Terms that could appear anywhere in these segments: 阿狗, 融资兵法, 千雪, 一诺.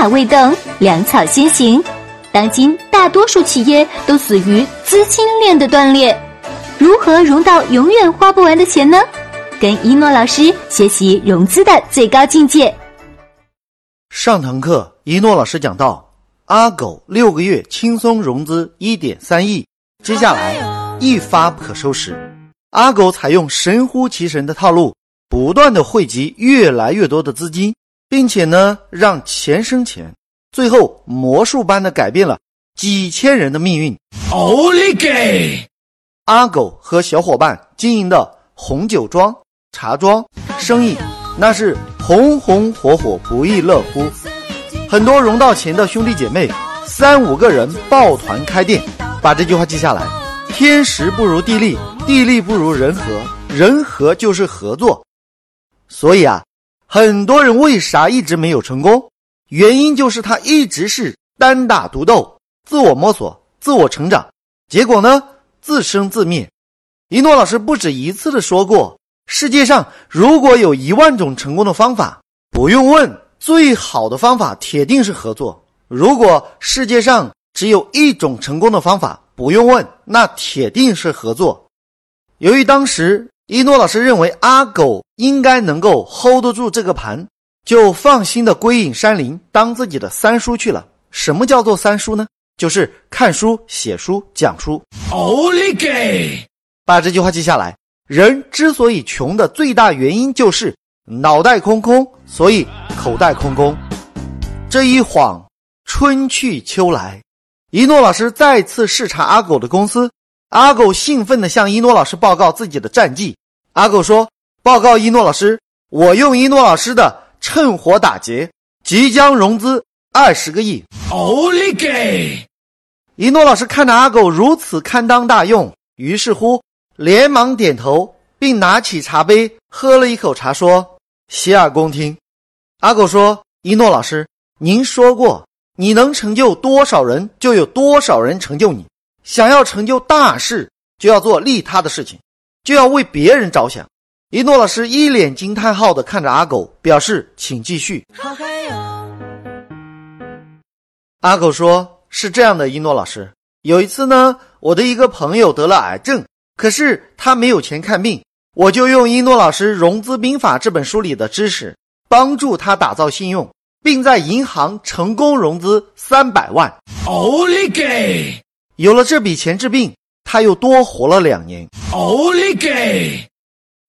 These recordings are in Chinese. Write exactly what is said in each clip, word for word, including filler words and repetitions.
马未动，粮草先行。当今大多数企业都死于资金链的断裂，如何融到永远花不完的钱呢？跟一诺老师学习融资的最高境界。上堂课一诺老师讲到，阿狗六个月轻松融资 一点三亿，接下来一发不可收拾。阿狗采用神乎其神的套路，不断的汇集越来越多的资金，并且呢让钱生钱，最后魔术般的改变了几千人的命运。奥利给！阿狗和小伙伴经营的红酒庄、茶庄生意那是红红火火，不亦乐乎。很多融到钱的兄弟姐妹三五个人抱团开店。把这句话记下来，天时不如地利，地利不如人和，人和就是合作。所以啊，很多人为啥一直没有成功，原因就是他一直是单打独斗，自我摸索，自我成长，结果呢自生自灭。一诺老师不止一次的说过，世界上如果有一万种成功的方法，不用问，最好的方法铁定是合作。如果世界上只有一种成功的方法，不用问，那铁定是合作。由于当时一诺老师认为阿狗应该能够 hold 得住这个盘，就放心的归隐山林当自己的三叔去了。什么叫做三叔呢？就是看书、写书、讲书。奥利给！把这句话记下来，人之所以穷的最大原因就是脑袋空空，所以口袋空空。这一晃春去秋来，一诺老师再次视察阿狗的公司。阿狗兴奋地向一诺老师报告自己的战绩。阿狗说，报告一诺老师，我用一诺老师的趁火打劫，即将融资二十个亿。奥利给！一诺老师看着阿狗如此堪当大用，于是乎连忙点头，并拿起茶杯喝了一口茶，说，洗耳恭听。阿狗说，一诺老师，您说过你能成就多少人就有多少人成就你，想要成就大事就要做利他的事情，就要为别人着想。一诺老师一脸惊叹号地看着阿狗，表示请继续。阿狗说，是这样的，一诺老师，有一次呢，我的一个朋友得了癌症，可是他没有钱看病，我就用一诺老师《融资兵法》这本书里的知识帮助他打造信用，并在银行成功融资三百万。奥利给！有了这笔钱治病，他又多活了两年。奥利给！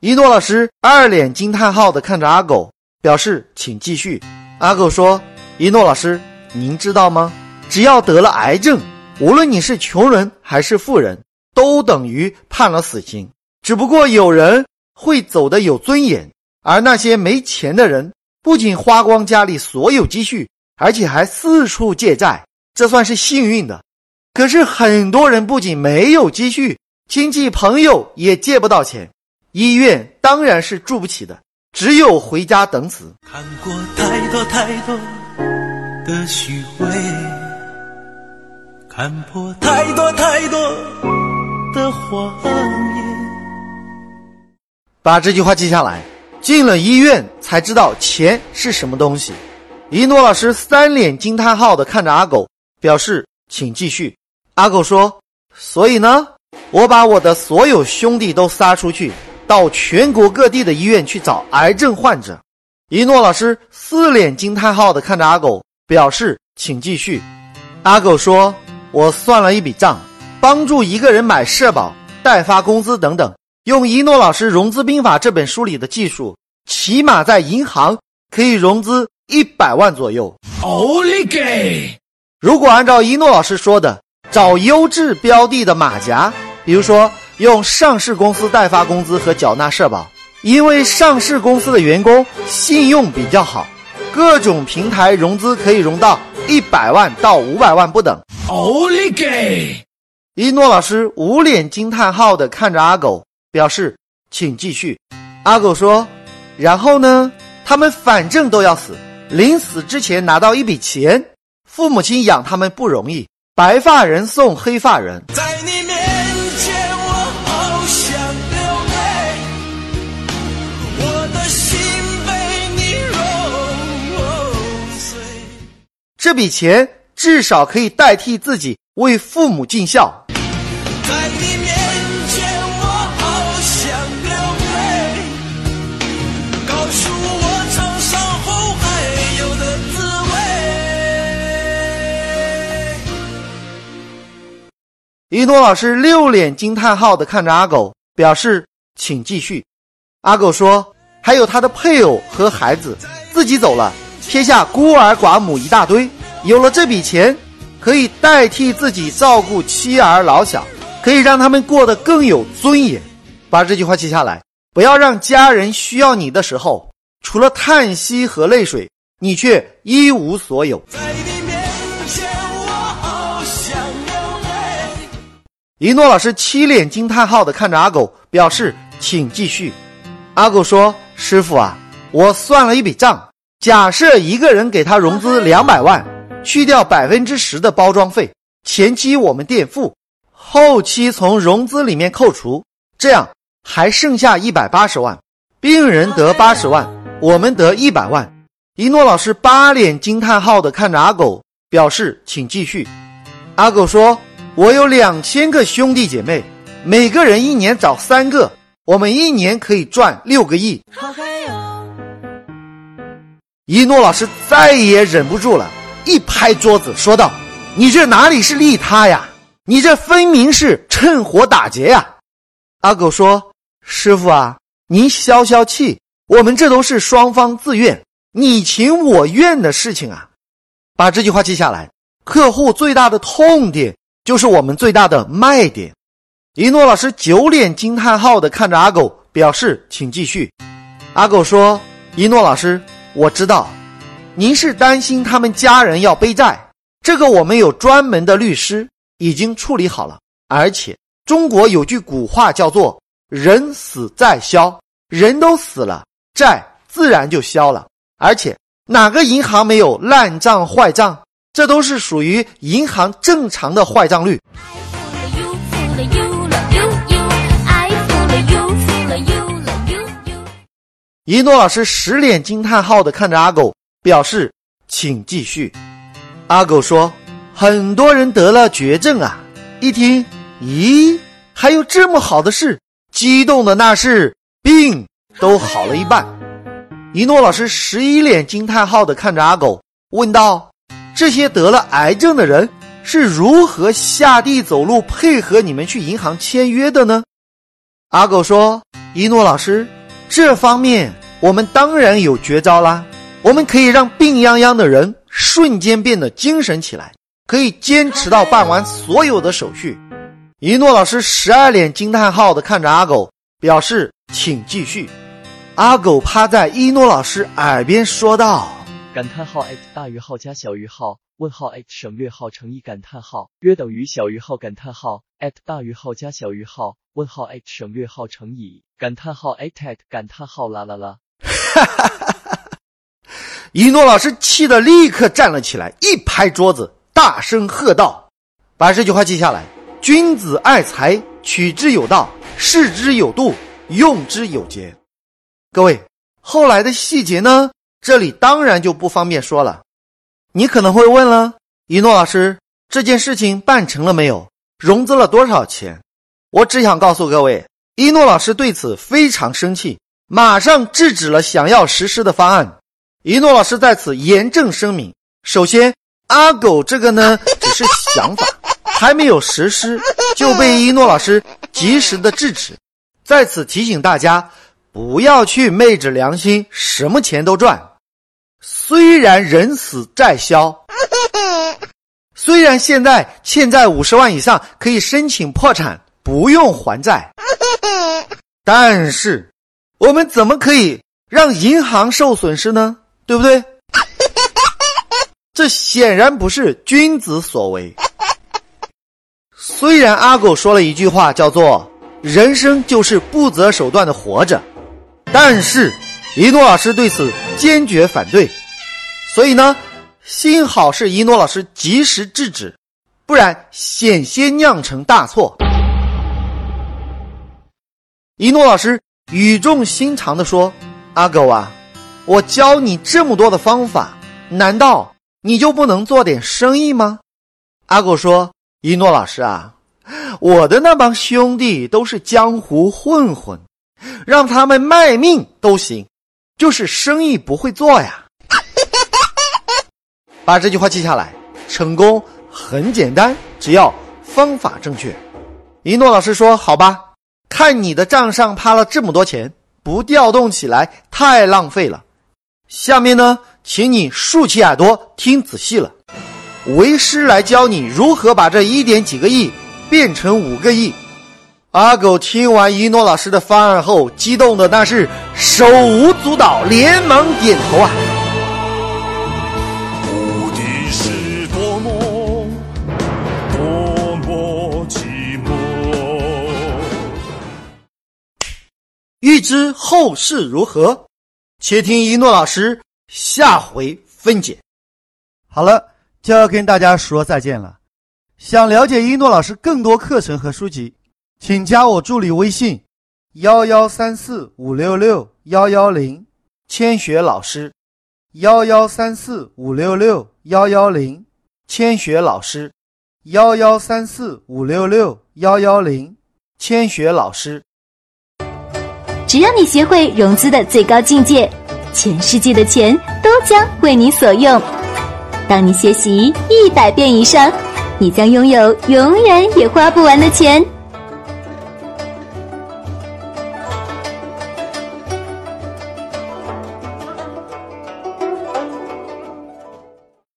一诺老师二脸惊叹号地看着阿狗，表示请继续。阿狗说，一诺老师，您知道吗？只要得了癌症，无论你是穷人还是富人，都等于判了死刑。只不过有人会走得有尊严，而那些没钱的人不仅花光家里所有积蓄，而且还四处借债，这算是幸运的。可是很多人不仅没有积蓄，亲戚朋友也借不到钱，医院当然是住不起的，只有回家等死。看过太多太多的虚伪，看破太多太多的谎言。把这句话记下来，进了医院才知道钱是什么东西。一诺老师三脸惊叹号地看着阿狗，表示请继续。阿狗说，所以呢，我把我的所有兄弟都撒出去，到全国各地的医院去找癌症患者。一诺老师四脸惊叹号地看着阿狗，表示请继续。阿狗说，我算了一笔账，帮助一个人买社保、代发工资等等，用一诺老师《融资兵法》这本书里的技术，起码在银行可以融资一百万左右。奥利给！如果按照一诺老师说的，找优质标的的马甲，比如说用上市公司代发工资和缴纳社保，因为上市公司的员工信用比较好，各种平台融资可以融到一百万到五百万不等。奥利给！一诺老师五脸惊叹号地看着阿狗，表示请继续。阿狗说，然后呢，他们反正都要死，临死之前拿到一笔钱，父母亲养他们不容易，白发人送黑发人。在你面前我好想流泪，我的心被你揉碎。这笔钱至少可以代替自己为父母尽孝。在你面前我好想流泪，告诉我尝伤后还有的滋味。一诺老师六脸惊叹号地看着阿狗，表示请继续。阿狗说还有他的配偶和孩子，自己走了，撇下孤儿寡母一大堆，有了这笔钱可以代替自己照顾妻儿老小，可以让他们过得更有尊严。把这句话记下来，不要让家人需要你的时候，除了叹息和泪水，你却一无所有。在你面前我好想流泪。一诺老师七脸惊叹号地看着阿狗，表示请继续。阿狗说师傅啊，我算了一笔账，假设一个人给他融资两百万，去掉 百分之十 的包装费，前期我们垫付，后期从融资里面扣除，这样还剩下一百八十万，病人得八十万，我们得一百万。一诺老师八脸惊叹号地看着阿狗，表示请继续。阿狗说我有两千个兄弟姐妹，每个人一年找三个，我们一年可以赚六个亿。一诺老师再也忍不住了，一拍桌子说道，你这哪里是利他呀，你这分明是趁火打劫呀。阿狗说师傅啊，您消消气，我们这都是双方自愿，你情我愿的事情啊。把这句话记下来，客户最大的痛点就是我们最大的卖点。一诺老师九脸惊叹号地看着阿狗，表示请继续。阿狗说一诺老师，我知道您是担心他们家人要背债，这个我们有专门的律师已经处理好了，而且中国有句古话叫做人死债消，人都死了，债自然就消了，而且哪个银行没有烂账坏账，这都是属于银行正常的坏账率。一诺老师十脸惊叹号地看着阿狗，表示请继续。阿狗说很多人得了绝症啊，一听咦还有这么好的事，激动的那是病都好了一半。一诺老师十一脸惊叹号地看着阿狗，问道这些得了癌症的人是如何下地走路配合你们去银行签约的呢？阿狗说一诺老师，这方面我们当然有绝招啦，我们可以让病殃殃的人瞬间变得精神起来，可以坚持到办完所有的手续。一诺老师十二脸惊叹号地看着阿狗，表示请继续。阿狗趴在一诺老师耳边说道，感叹号 x 大于号加小于号问号 x 省略号乘以感叹号约等于小于号感叹号 x 大于号加小于号问号 x 省略号乘以感叹号 x 感叹号啦啦啦。一诺老师气得立刻站了起来，一拍桌子大声喝道，把这句话记下来，君子爱财，取之有道，视之有度，用之有节。各位，后来的细节呢，这里当然就不方便说了。你可能会问了，一诺老师，这件事情办成了没有？融资了多少钱？我只想告诉各位，一诺老师对此非常生气，马上制止了想要实施的方案。一诺老师在此严正声明，首先阿狗这个呢只是想法，还没有实施就被一诺老师及时的制止。在此提醒大家，不要去昧着良心什么钱都赚。虽然人死债消，虽然现在欠债五十万以上可以申请破产不用还债，但是我们怎么可以让银行受损失呢？对不对？这显然不是君子所为。虽然阿狗说了一句话叫做人生就是不择手段的活着，但是一诺老师对此坚决反对。所以呢，幸好是一诺老师及时制止，不然险些酿成大错。一诺老师语重心长地说，阿狗啊，我教你这么多的方法，难道你就不能做点生意吗？”阿狗说：“一诺老师啊，我的那帮兄弟都是江湖混混，让他们卖命都行，就是生意不会做呀。”把这句话记下来，成功很简单，只要方法正确。一诺老师说：“好吧，看你的账上趴了这么多钱，不调动起来太浪费了。下面呢，请你竖起耳朵听仔细了，为师来教你如何把这一点几个亿变成五个亿。”阿狗听完一诺老师的方案后，激动的那是手舞足蹈，连忙点头啊。无敌是多么多么寂寞。欲知后事如何，且听一诺老师下回分解。好了，就要跟大家说再见了。想了解一诺老师更多课程和书籍，请加我助理微信幺幺三四五六六幺幺零，千雪老师幺幺三四五六六幺幺零，千雪老师幺幺三四五六六幺幺零，千雪老师。只要你学会融资的最高境界，全世界的钱都将为你所用。当你学习一百遍以上，你将拥有永远也花不完的钱。